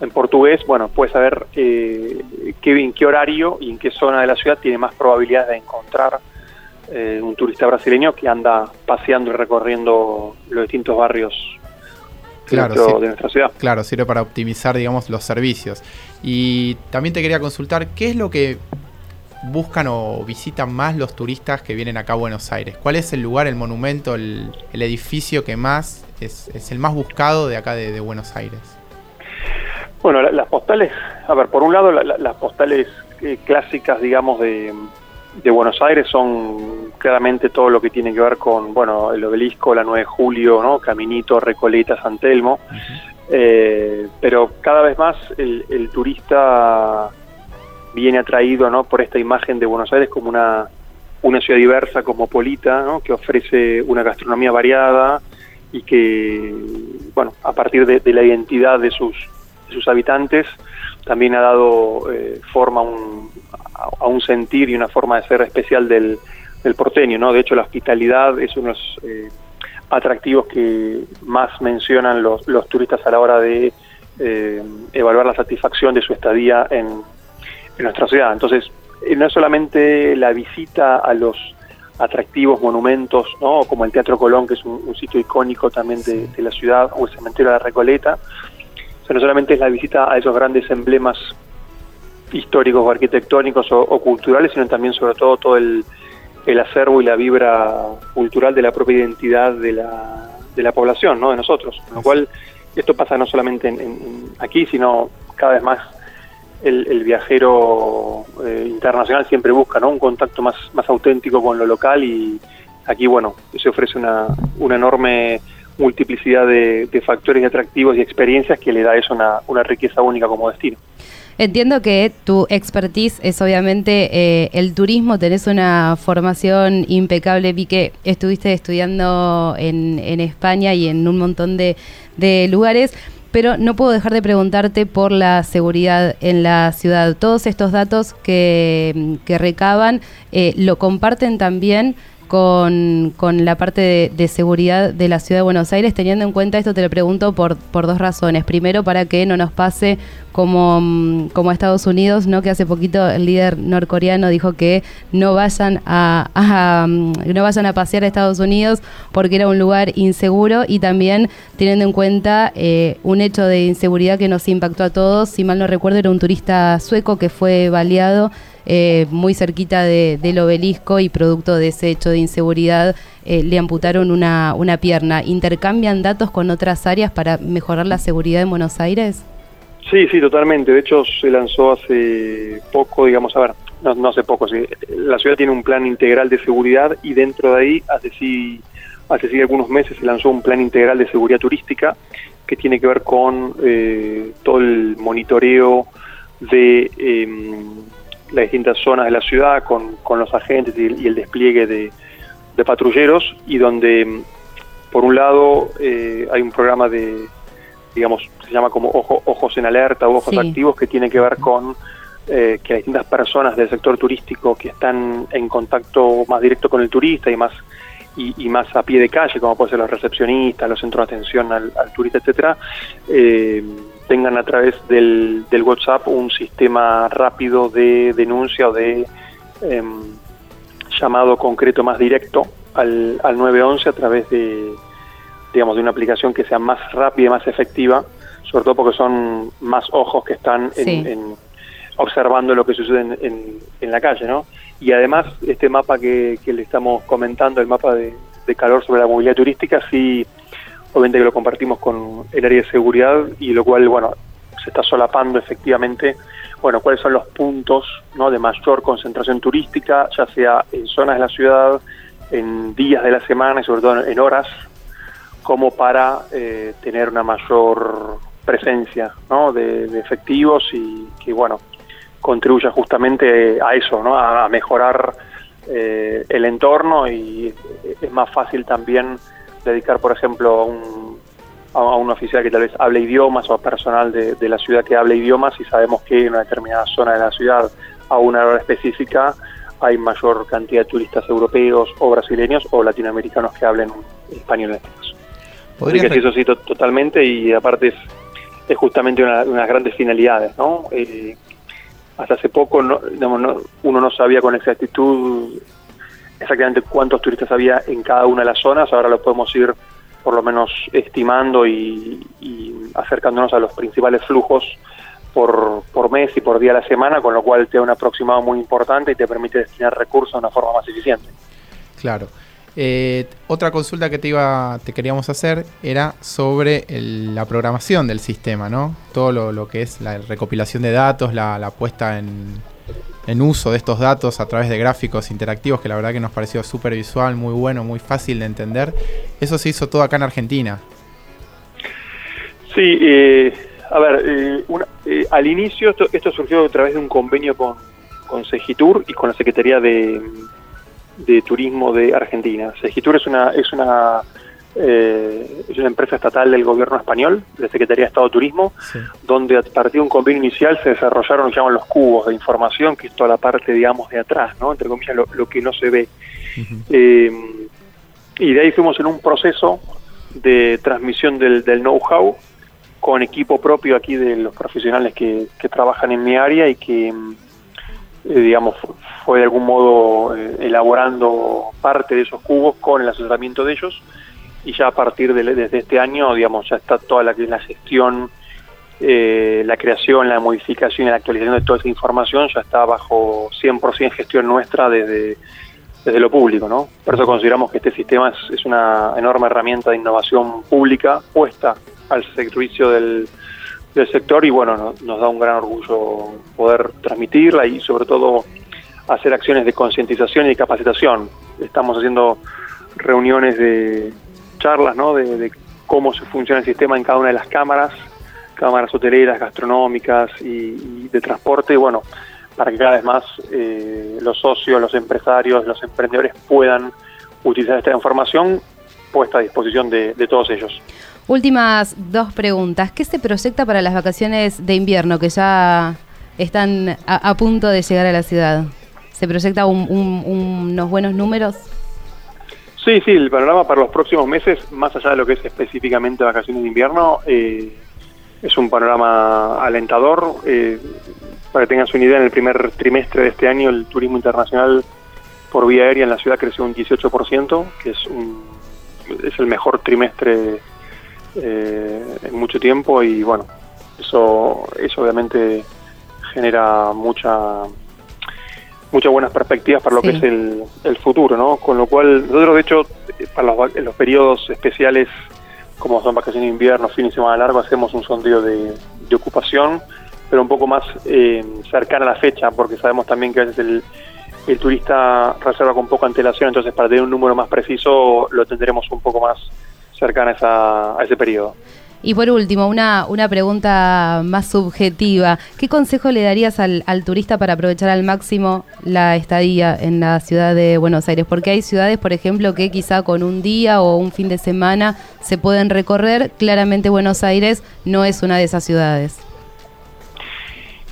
en portugués, bueno, puede saber eh, qué, en qué horario y en qué zona de la ciudad tiene más probabilidades de encontrar eh, un turista brasileño que anda paseando y recorriendo los distintos barrios claro, dentro sirve, de nuestra ciudad. Claro, sirve para optimizar, digamos, los servicios. Y también te quería consultar, ¿qué es lo que buscan o visitan más los turistas que vienen acá a Buenos Aires? ¿Cuál es el lugar, el monumento, el, el edificio que más es, es el más buscado de acá de, de Buenos Aires? Bueno, las postales, a ver, por un lado la, la, las postales eh, clásicas, digamos, de, de Buenos Aires son claramente todo lo que tiene que ver con, bueno, el Obelisco, la nueve de julio, ¿no?, Caminito, Recoleta, San Telmo, uh-huh. eh, pero cada vez más el, el turista viene atraído, ¿no?, por esta imagen de Buenos Aires como una, una ciudad diversa, cosmopolita, ¿no?, que ofrece una gastronomía variada y que, bueno, a partir de, de la identidad de sus, de sus habitantes, también ha dado eh, forma un, a, a un sentir y una forma de ser especial del, del porteño, ¿no? De hecho, la hospitalidad es uno de los eh, atractivos que más mencionan los, los turistas a la hora de eh, evaluar la satisfacción de su estadía en en nuestra ciudad. Entonces, no es solamente la visita a los atractivos monumentos, ¿no?, como el Teatro Colón, que es un, un sitio icónico también de, de la ciudad, o el cementerio de la Recoleta, o sea, no solamente es la visita a esos grandes emblemas históricos o arquitectónicos o, o culturales, sino también, sobre todo, todo el, el acervo y la vibra cultural de la propia identidad de la, de la población, ¿no?, de nosotros. Con lo cual, esto pasa no solamente en, en, aquí, sino cada vez más. El, el viajero eh, internacional siempre busca, ¿no?, un contacto más, más auténtico con lo local, y aquí, bueno, se ofrece una, una enorme multiplicidad de, de factores atractivos y experiencias que le da eso una, una riqueza única como destino. Entiendo que tu expertise es obviamente eh, el turismo, tenés una formación impecable, vi que estuviste estudiando en, en España y en un montón de, de lugares. Pero no puedo dejar de preguntarte por la seguridad en la ciudad. Todos estos datos que, que recaban, eh, ¿lo comparten también con, con la parte de, de seguridad de la Ciudad de Buenos Aires? Teniendo en cuenta esto, te lo pregunto por, por dos razones. Primero, para que no nos pase como, como a Estados Unidos, ¿no? Que hace poquito el líder norcoreano dijo que no vayan a, a, no vayan a pasear a Estados Unidos porque era un lugar inseguro, y también teniendo en cuenta eh, un hecho de inseguridad que nos impactó a todos. Si mal no recuerdo, era un turista sueco que fue baleado eh, muy cerquita de, del Obelisco, y producto de ese hecho de inseguridad eh, le amputaron una, una pierna. ¿Intercambian datos con otras áreas para mejorar la seguridad en Buenos Aires? Sí, sí, totalmente. De hecho, se lanzó hace poco, digamos, a ver, no, no hace poco, sí. La ciudad tiene un plan integral de seguridad, y dentro de ahí, hace sí, hace sí algunos meses se lanzó un plan integral de seguridad turística que tiene que ver con eh, todo el monitoreo de eh, las distintas zonas de la ciudad, con, con los agentes y el, y el despliegue de, de patrulleros, y donde, por un lado, eh, hay un programa de, digamos, se llama como ojo, ojos en alerta o ojos sí. activos, que tiene que ver con eh, que las distintas personas del sector turístico que están en contacto más directo con el turista y más y, y más a pie de calle, como pueden ser los recepcionistas, los centros de atención al, al turista, etcétera, eh, tengan a través del, del WhatsApp un sistema rápido de denuncia o de eh, llamado concreto más directo al, al nueve once a través de, digamos, de una aplicación que sea más rápida y más efectiva, sobre todo porque son más ojos que están en, sí. en, observando lo que sucede en, en, en la calle, ¿no? Y además, este mapa que, que le estamos comentando, el mapa de, de calor sobre la movilidad turística, sí, obviamente que lo compartimos con el área de seguridad, y lo cual, bueno, se está solapando efectivamente, bueno, cuáles son los puntos, ¿no?, de mayor concentración turística, ya sea en zonas de la ciudad, en días de la semana y sobre todo en horas, como para eh, tener una mayor presencia, ¿no?, de, de efectivos, y que, bueno, contribuya justamente a eso, ¿no?, a mejorar eh, el entorno, y es más fácil también dedicar, por ejemplo, a un, a un oficial que tal vez hable idiomas, o a personal de, de la ciudad que hable idiomas, y sabemos que en una determinada zona de la ciudad, a una hora específica, hay mayor cantidad de turistas europeos o brasileños o latinoamericanos que hablen español en este caso. Podría ser. Eso sí, to- totalmente, y aparte es, es justamente una de las grandes finalidades, ¿no? Eh, hasta hace poco no, digamos, no, uno no sabía con exactitud exactamente cuántos turistas había en cada una de las zonas. Ahora lo podemos ir por lo menos estimando y, y acercándonos a los principales flujos por, por mes y por día a la semana, con lo cual te da un aproximado muy importante y te permite destinar recursos de una forma más eficiente. Claro. Eh, otra consulta que te iba te queríamos hacer era sobre el, la programación del sistema, ¿no? Todo lo, lo que es la recopilación de datos, la, la puesta en, en uso de estos datos a través de gráficos interactivos, que la verdad que nos pareció súper visual, muy bueno, muy fácil de entender. Eso se hizo todo acá en Argentina. Sí, eh, a ver, eh, una, eh, al inicio esto, esto surgió a través de un convenio con, con Segitur y con la Secretaría de... de Turismo de Argentina. Segitur es una es una eh, es una empresa estatal del gobierno español, de Secretaría de Estado de Turismo, sí. donde a partir de un convenio inicial se desarrollaron lo que llaman los cubos de información, que es toda la parte, digamos, de atrás, ¿no?, entre comillas, lo, lo que no se ve. Uh-huh. Eh, y de ahí fuimos en un proceso de transmisión del, del know-how con equipo propio aquí de los profesionales que, que trabajan en mi área y que... digamos, fue de algún modo elaborando parte de esos cubos con el asesoramiento de ellos, y ya a partir de desde este año, digamos, ya está toda la, la gestión, eh, la creación, la modificación y la actualización de toda esa información ya está bajo cien por ciento gestión nuestra desde, desde lo público, ¿no? Por eso consideramos que este sistema es, es una enorme herramienta de innovación pública puesta al servicio del del sector, y bueno, no, nos da un gran orgullo poder transmitirla y sobre todo hacer acciones de concientización y de capacitación. Estamos haciendo reuniones de charlas, ¿no?, de, de cómo se funciona el sistema en cada una de las cámaras, cámaras hoteleras, gastronómicas y, y de transporte, y bueno, para que cada vez más eh, los socios, los empresarios, los emprendedores puedan utilizar esta información puesta a disposición de, de todos ellos. Últimas dos preguntas. ¿Qué se proyecta para las vacaciones de invierno que ya están a, a punto de llegar a la ciudad? ¿Se proyecta un, un, un, unos buenos números? Sí, sí, el panorama para los próximos meses, más allá de lo que es específicamente vacaciones de invierno, eh, es un panorama alentador. Eh, para que tengas una idea, en el primer trimestre de este año el turismo internacional por vía aérea en la ciudad creció un dieciocho por ciento, que es, un, es el mejor trimestre eh, en mucho tiempo, y bueno, eso, eso obviamente genera mucha... muchas buenas perspectivas para lo sí. que es el, el futuro, ¿no? Con lo cual, nosotros de hecho, para los, los periodos especiales, como son vacaciones de invierno, fin de semana largo, hacemos un sondeo de, de ocupación, pero un poco más eh, cercana a la fecha, porque sabemos también que a veces el, el turista reserva con poca antelación, entonces para tener un número más preciso lo tendremos un poco más cercano a, esa, a ese periodo. Y por último, una, una pregunta más subjetiva. ¿Qué consejo le darías al, al turista para aprovechar al máximo la estadía en la ciudad de Buenos Aires? Porque hay ciudades, por ejemplo, que quizá con un día o un fin de semana se pueden recorrer. Claramente Buenos Aires no es una de esas ciudades.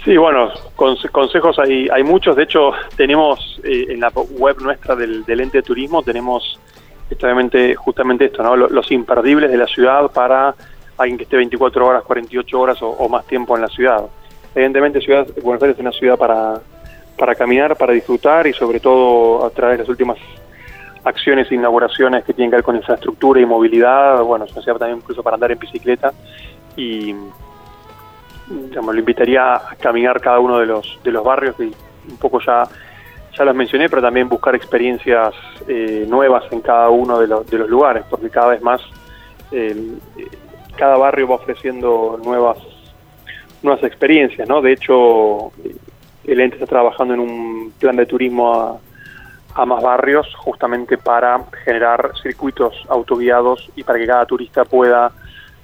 Sí, bueno, conse- consejos hay, hay muchos. De hecho, tenemos eh, en la web nuestra del, del Ente de Turismo, tenemos justamente, justamente esto, ¿no? Los, los imperdibles de la ciudad para... alguien que esté veinticuatro horas, cuarenta y ocho horas o, o más tiempo en la ciudad. Evidentemente ciudad, Buenos Aires es una ciudad para, para caminar, para disfrutar, y sobre todo a través de las últimas acciones e inauguraciones que tienen que ver con infraestructura y movilidad. Bueno, es una ciudad también incluso para andar en bicicleta, y digamos, lo invitaría a caminar cada uno de los de los barrios, que un poco ya, ya los mencioné, pero también buscar experiencias eh, nuevas en cada uno de los, de los lugares, porque cada vez más... Eh, cada barrio va ofreciendo nuevas nuevas experiencias, ¿no? De hecho, el ente está trabajando en un plan de turismo a, a más barrios, justamente para generar circuitos autoguiados y para que cada turista pueda,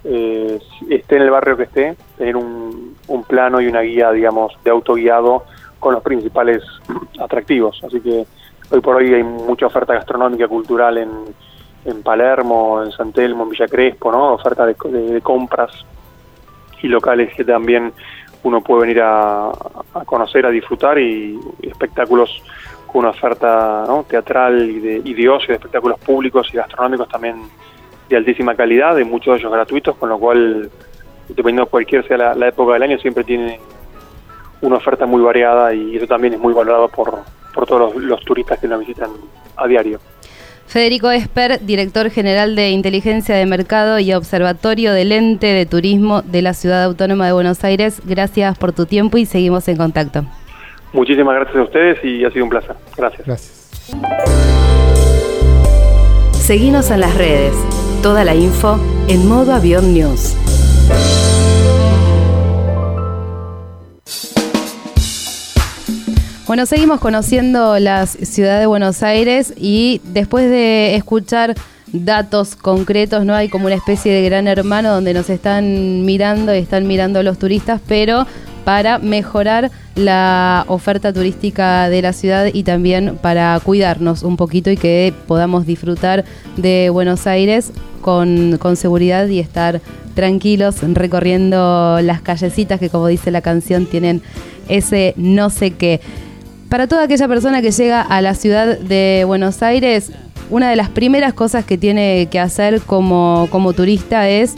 eh, esté en el barrio que esté, tener un, un plano y una guía, digamos, de autoguiado con los principales atractivos. Así que hoy por hoy hay mucha oferta gastronómica, cultural en en Palermo, en San Telmo, en Villa Crespo, ¿no? Oferta de, de, de compras y locales que también uno puede venir a, a conocer, a disfrutar, y, y espectáculos con una oferta, ¿no?, teatral y de, y de ocio, de espectáculos públicos y gastronómicos también de altísima calidad, de muchos de ellos gratuitos, con lo cual, dependiendo de cualquier sea la, la época del año, siempre tiene una oferta muy variada, y eso también es muy valorado por, por todos los, los turistas que nos visitan a diario. Federico Esper, director general de Inteligencia de Mercado y Observatorio del Ente de Turismo de la Ciudad Autónoma de Buenos Aires, gracias por tu tiempo y seguimos en contacto. Muchísimas gracias a ustedes y ha sido un placer. Gracias. Gracias. Seguinos en las redes. Toda la info en Modo Avión News. Bueno, seguimos conociendo la ciudad de Buenos Aires, y después de escuchar datos concretos, ¿no? Hay como una especie de gran hermano donde nos están mirando y están mirando a los turistas, pero para mejorar la oferta turística de la ciudad y también para cuidarnos un poquito y que podamos disfrutar de Buenos Aires con, con seguridad y estar tranquilos recorriendo las callecitas que, como dice la canción, tienen ese no sé qué. Para toda aquella persona que llega a la ciudad de Buenos Aires, una de las primeras cosas que tiene que hacer como, como turista es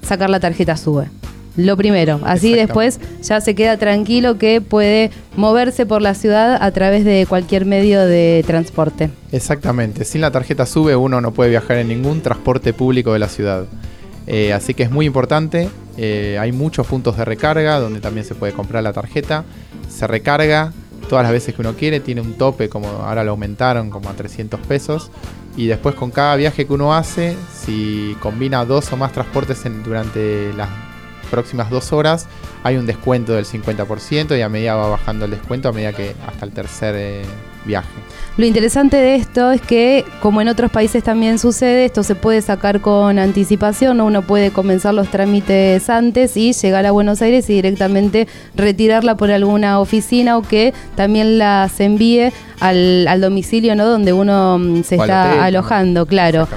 sacar la tarjeta SUBE. Lo primero. Así después ya se queda tranquilo que puede moverse por la ciudad a través de cualquier medio de transporte. Exactamente. Sin la tarjeta SUBE uno no puede viajar en ningún transporte público de la ciudad. Eh, así que es muy importante. Eh, hay muchos puntos de recarga donde también se puede comprar la tarjeta. Se recarga todas las veces que uno quiere, tiene un tope, como ahora lo aumentaron como a trescientos pesos, y después con cada viaje que uno hace, si combina dos o más transportes en, durante las próximas dos horas, hay un descuento del cincuenta por ciento, y a medida va bajando el descuento a medida que hasta el tercer eh, viaje. Lo interesante de esto es que, como en otros países también sucede, esto se puede sacar con anticipación, ¿no? Uno puede comenzar los trámites antes y llegar a Buenos Aires y directamente retirarla por alguna oficina, o que también las envíe al, al domicilio, ¿no?, donde uno se o está hotel, alojando, ¿no? Claro.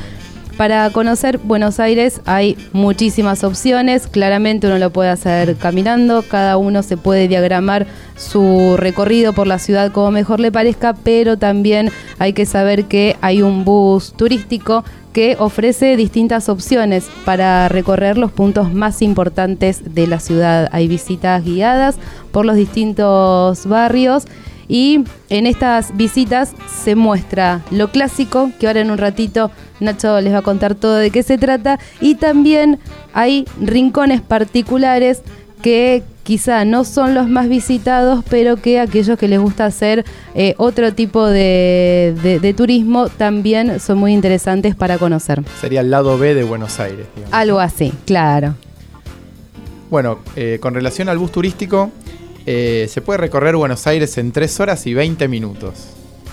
Para conocer Buenos Aires hay muchísimas opciones, claramente uno lo puede hacer caminando, cada uno se puede diagramar su recorrido por la ciudad como mejor le parezca, pero también hay que saber que hay un bus turístico que ofrece distintas opciones para recorrer los puntos más importantes de la ciudad. Hay visitas guiadas por los distintos barrios. Y en estas visitas se muestra lo clásico, que ahora en un ratito Nacho les va a contar todo de qué se trata. Y también hay rincones particulares que quizá no son los más visitados, pero que aquellos que les gusta hacer eh, otro tipo de, de, de turismo también son muy interesantes para conocer. Sería el lado B de Buenos Aires, digamos. Algo así, claro. Bueno, eh, con relación al bus turístico... Eh, se puede recorrer Buenos Aires en tres horas y veinte minutos.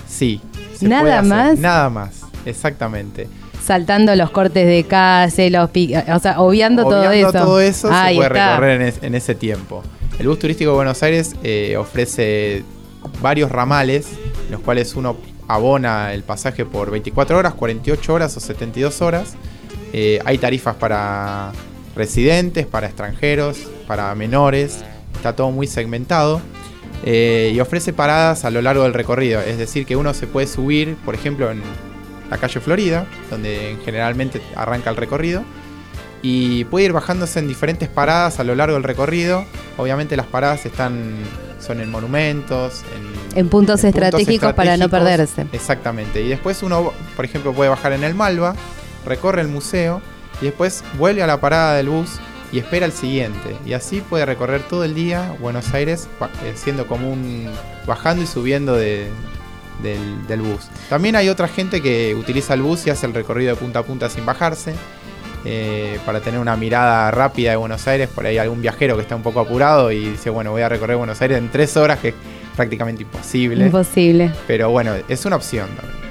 Sí. Se ¿Nada puede hacer. más? Nada más, exactamente. Saltando los cortes de calle, los pica, o sea, obviando, obviando todo eso. Obviando todo eso ah, se puede está. recorrer en, es, en ese tiempo. El bus turístico de Buenos Aires eh, ofrece varios ramales, los cuales uno abona el pasaje por veinticuatro horas, cuarenta y ocho horas o setenta y dos horas. Eh, hay tarifas para residentes, para extranjeros, para menores... Está todo muy segmentado eh, y ofrece paradas a lo largo del recorrido. Es decir, que uno se puede subir, por ejemplo, en la calle Florida, donde generalmente arranca el recorrido, y puede ir bajándose en diferentes paradas a lo largo del recorrido. Obviamente las paradas están, son en monumentos, en, en puntos en estratégicos puntos para no perderse. Exactamente. Y después uno, por ejemplo, puede bajar en el Malva, recorre el museo y después vuelve a la parada del bus y espera el siguiente, y así puede recorrer todo el día Buenos Aires, siendo como un bajando y subiendo de, del, del bus. También hay otra gente que utiliza el bus y hace el recorrido de punta a punta sin bajarse, eh, para tener una mirada rápida de Buenos Aires. Por ahí algún viajero que está un poco apurado y dice, bueno, voy a recorrer Buenos Aires en tres horas, que es prácticamente imposible. Imposible. Pero bueno, es una opción también.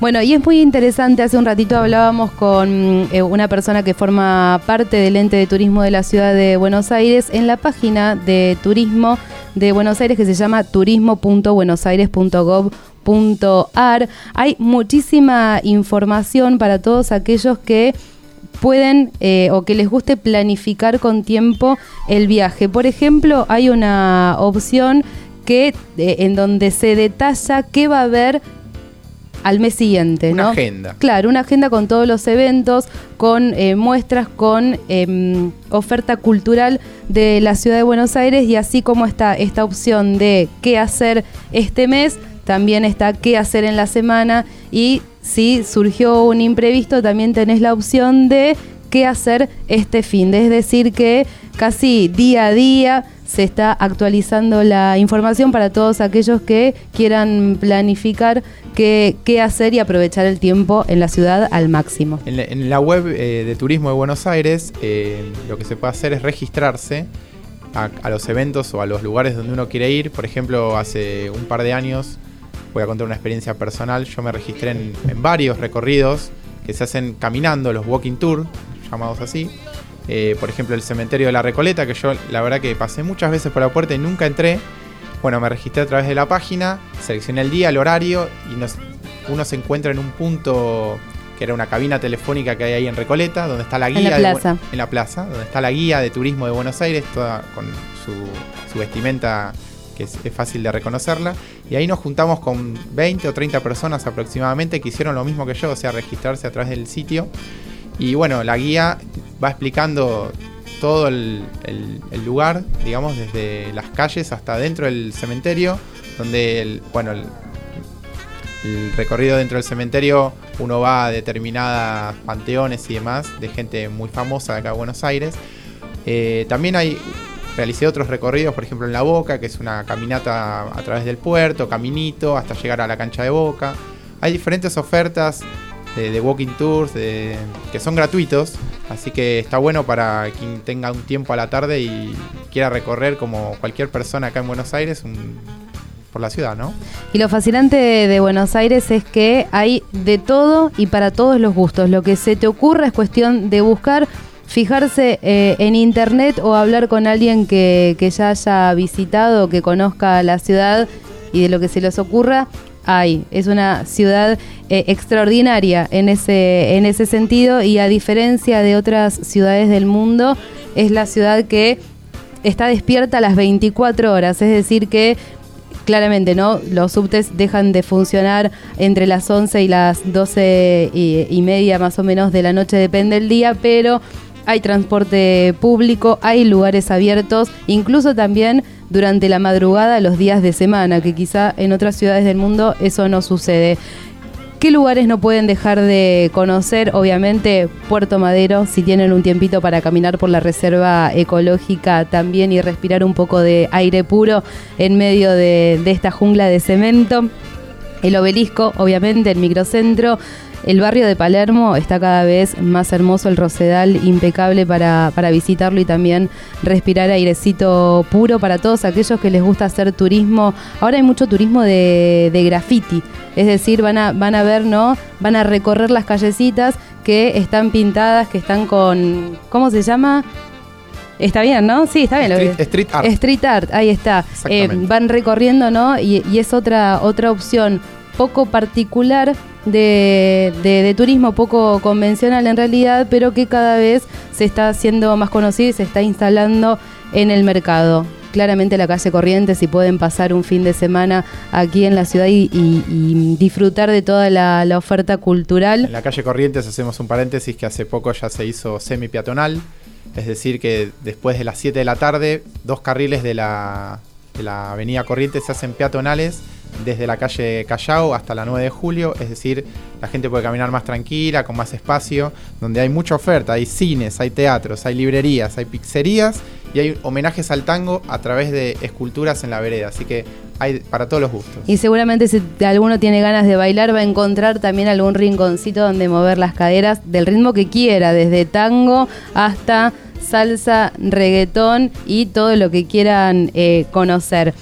Bueno, y es muy interesante, hace un ratito hablábamos con eh, una persona que forma parte del Ente de Turismo de la Ciudad de Buenos Aires en la página de turismo de Buenos Aires que se llama turismo punto buenosaires punto gov punto ar. Hay muchísima información para todos aquellos que pueden eh, o que les guste planificar con tiempo el viaje. Por ejemplo, hay una opción que eh, en donde se detalla qué va a haber al mes siguiente, ¿no? Una agenda. Claro, una agenda con todos los eventos, con eh, muestras, con eh, oferta cultural de la Ciudad de Buenos Aires, y así como está esta opción de qué hacer este mes, también está qué hacer en la semana, y si surgió un imprevisto, también tenés la opción de qué hacer este fin de. Es decir que casi día a día se está actualizando la información para todos aquellos que quieran planificar qué, qué hacer y aprovechar el tiempo en la ciudad al máximo. En la, en la web eh, de Turismo de Buenos Aires eh, lo que se puede hacer es registrarse a, a los eventos o a los lugares donde uno quiere ir. Por ejemplo, hace un par de años, voy a contar una experiencia personal, yo me registré en, en varios recorridos que se hacen caminando, los walking tour, llamados así. Eh, por ejemplo, el cementerio de la Recoleta, que yo la verdad que pasé muchas veces por la puerta y nunca entré. Bueno, me registré a través de la página, seleccioné el día, el horario, y nos, uno se encuentra en un punto que era una cabina telefónica que hay ahí en Recoleta, donde está la guía. En la plaza. De, en la plaza, donde está la guía de turismo de Buenos Aires, toda con su, su vestimenta que es, es fácil de reconocerla. Y ahí nos juntamos con veinte o treinta personas aproximadamente que hicieron lo mismo que yo, o sea, registrarse a través del sitio. Y bueno, la guía va explicando todo el, el, el lugar, digamos, desde las calles hasta dentro del cementerio, donde, el, bueno, el, el recorrido dentro del cementerio uno va a determinadas panteones y demás, de gente muy famosa de acá de Buenos Aires. Eh, también hay, realicé otros recorridos, por ejemplo, en La Boca, que es una caminata a través del puerto, Caminito, hasta llegar a la cancha de Boca. Hay diferentes ofertas De, de walking tours de, que son gratuitos, así que está bueno para quien tenga un tiempo a la tarde y quiera recorrer como cualquier persona acá en Buenos Aires un, por la ciudad, ¿no? Y lo fascinante de, de Buenos Aires es que hay de todo y para todos los gustos. Lo que se te ocurra es cuestión de buscar, fijarse eh, en internet o hablar con alguien que, que ya haya visitado, que conozca la ciudad, y de lo que se les ocurra hay. Es una ciudad eh, extraordinaria en ese, en ese sentido, y a diferencia de otras ciudades del mundo, es la ciudad que está despierta a las veinticuatro horas, es decir que claramente, ¿no?, los subtes dejan de funcionar entre las once y las doce y, y media más o menos de la noche, depende del día, pero hay transporte público, hay lugares abiertos, incluso también durante la madrugada los días de semana, que quizá en otras ciudades del mundo eso no sucede. ¿Qué lugares no pueden dejar de conocer? Obviamente Puerto Madero, si tienen un tiempito para caminar por la reserva ecológica también y respirar un poco de aire puro en medio de, de esta jungla de cemento. El Obelisco, obviamente, el microcentro. El barrio de Palermo está cada vez más hermoso, el Rosedal impecable para, para visitarlo y también respirar airecito puro para todos aquellos que les gusta hacer turismo. Ahora hay mucho turismo de, de graffiti, es decir, van a, van a ver, ¿no?, van a recorrer las callecitas que están pintadas, que están con, ¿cómo se llama? Está bien, ¿no? Sí, está bien. Street, street art. Street art, ahí está. Eh, van recorriendo, ¿no? Y, y es otra, otra opción poco particular De, de, de turismo, poco convencional en realidad, pero que cada vez se está haciendo más conocido y se está instalando en el mercado. Claramente la calle Corrientes, si pueden pasar un fin de semana aquí en la ciudad y, y, y disfrutar de toda la, la oferta cultural. En la calle Corrientes hacemos un paréntesis que hace poco ya se hizo semi-peatonal, es decir que después de las siete de la tarde, dos carriles de la, de la avenida Corrientes se hacen peatonales desde la calle Callao hasta la nueve de julio, es decir, la gente puede caminar más tranquila, con más espacio, donde hay mucha oferta, hay cines, hay teatros, hay librerías, hay pizzerías y hay homenajes al tango a través de esculturas en la vereda, así que hay para todos los gustos. Y seguramente si alguno tiene ganas de bailar va a encontrar también algún rinconcito donde mover las caderas del ritmo que quiera, desde tango hasta salsa, reggaetón y todo lo que quieran eh, conocer.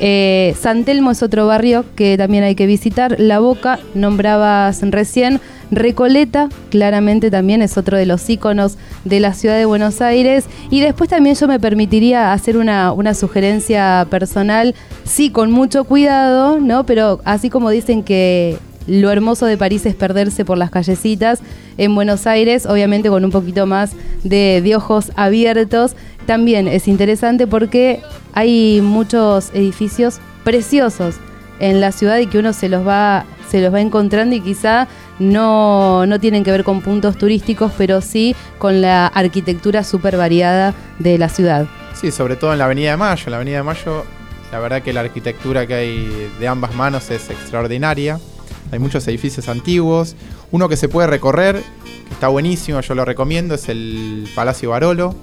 Eh, San Telmo es otro barrio que también hay que visitar. La Boca, nombrabas recién. Recoleta, claramente también es otro de los íconos de la ciudad de Buenos Aires. Y después también yo me permitiría hacer una, una sugerencia personal, sí, con mucho cuidado, ¿no? Pero así como dicen que lo hermoso de París es perderse por las callecitas, en Buenos Aires, obviamente con un poquito más de, de ojos abiertos, también es interesante porque hay muchos edificios preciosos en la ciudad y que uno se los va, se los va encontrando y quizá no, no tienen que ver con puntos turísticos, pero sí con la arquitectura súper variada de la ciudad. Sí, sobre todo en la Avenida de Mayo. En la Avenida de Mayo, la verdad que la arquitectura que hay de ambas manos es extraordinaria. Hay muchos edificios antiguos. Uno que se puede recorrer, que está buenísimo, yo lo recomiendo, es el Palacio Barolo.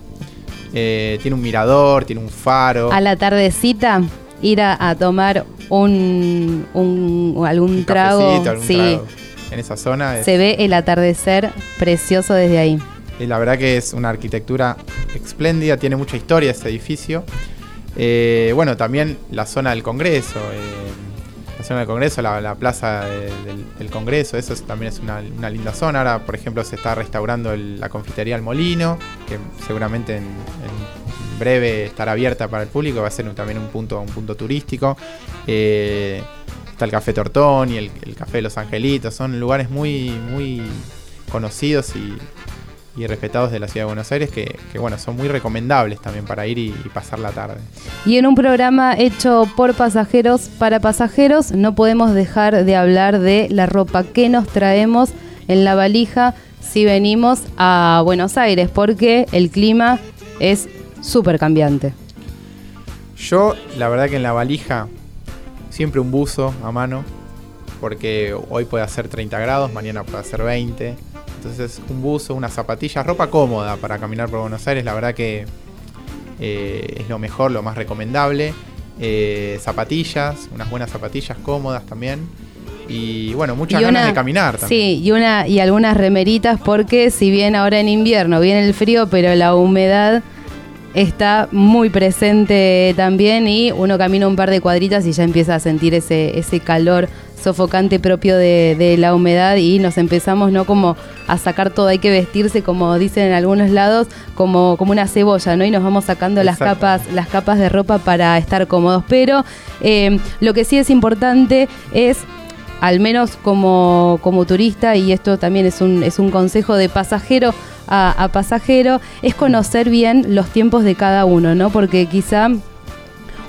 Eh, tiene un mirador, tiene un faro. A la tardecita ir a, a tomar un, un algún un trago, algún sí. trago en esa zona. Es, se ve el atardecer precioso desde ahí. Y la verdad que es una arquitectura espléndida, tiene mucha historia ese edificio. Eh, bueno, también la zona del Congreso, eh, la zona del Congreso, la, la plaza de, del, del Congreso, eso es, también es una, una linda zona. Ahora, por ejemplo, se está restaurando el, la confitería El Molino, que seguramente en, en breve estará abierta para el público, va a ser un, también un punto, un punto turístico. Eh, está el Café Tortón y el, el Café de los Angelitos, son lugares muy, muy conocidos y, y respetados de la Ciudad de Buenos Aires que, que bueno, son muy recomendables también para ir y, y pasar la tarde. Y en un programa hecho por pasajeros para pasajeros, no podemos dejar de hablar de la ropa que nos traemos en la valija si venimos a Buenos Aires, porque el clima es súper cambiante. Yo, la verdad que en la valija, siempre un buzo a mano, porque hoy puede hacer treinta grados, mañana puede hacer veinte. Entonces, un buzo, unas zapatillas, ropa cómoda para caminar por Buenos Aires, la verdad que eh, es lo mejor, lo más recomendable. Eh, zapatillas, unas buenas zapatillas cómodas también. Y bueno, muchas y ganas una, de caminar también. Sí, y, una, y algunas remeritas, porque si bien ahora en invierno viene el frío, pero la humedad está muy presente también y uno camina un par de cuadritas y ya empieza a sentir ese, ese calor sofocante propio de, de la humedad y nos empezamos, ¿no?, como a sacar todo. Hay que vestirse, como dicen en algunos lados, como, como una cebolla, ¿no? Y nos vamos sacando las capas, las capas de ropa para estar cómodos. Pero eh, lo que sí es importante es al menos como, como turista, y esto también es un, es un consejo de pasajero a, a pasajero, es conocer bien los tiempos de cada uno, ¿no? Porque quizá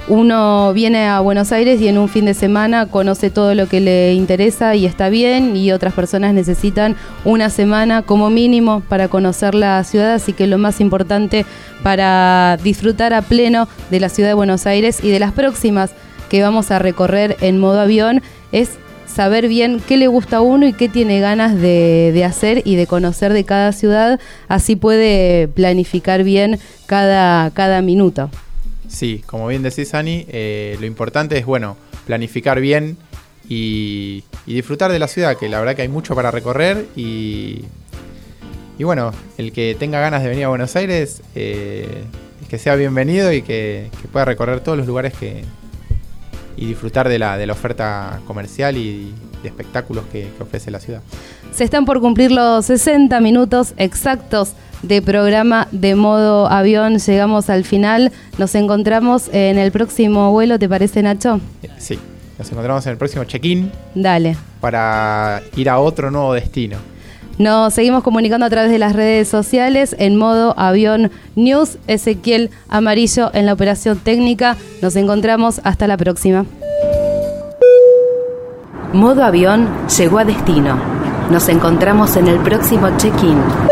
uno viene a Buenos Aires y en un fin de semana conoce todo lo que le interesa y está bien, y otras personas necesitan una semana como mínimo para conocer la ciudad, así que lo más importante para disfrutar a pleno de la ciudad de Buenos Aires y de las próximas que vamos a recorrer en Modo Avión es saber bien qué le gusta a uno y qué tiene ganas de, de hacer y de conocer de cada ciudad, así puede planificar bien cada, cada minuto. Sí, como bien decís, Ani, eh, lo importante es, bueno, planificar bien y, y disfrutar de la ciudad, que la verdad que hay mucho para recorrer y, y bueno, el que tenga ganas de venir a Buenos Aires, eh, que sea bienvenido y que, que pueda recorrer todos los lugares que y disfrutar de la, de la oferta comercial y de espectáculos que, que ofrece la ciudad. Se están por cumplir los sesenta minutos exactos de programa de Modo Avión. Llegamos al final. Nos encontramos en el próximo vuelo, ¿te parece, Nacho? Sí, nos encontramos en el próximo check-in. Dale. Para ir a otro nuevo destino. Nos seguimos comunicando a través de las redes sociales en Modo Avión News. Ezequiel Amarillo en la operación técnica. Nos encontramos hasta la próxima. Modo Avión llegó a destino. Nos encontramos en el próximo check-in.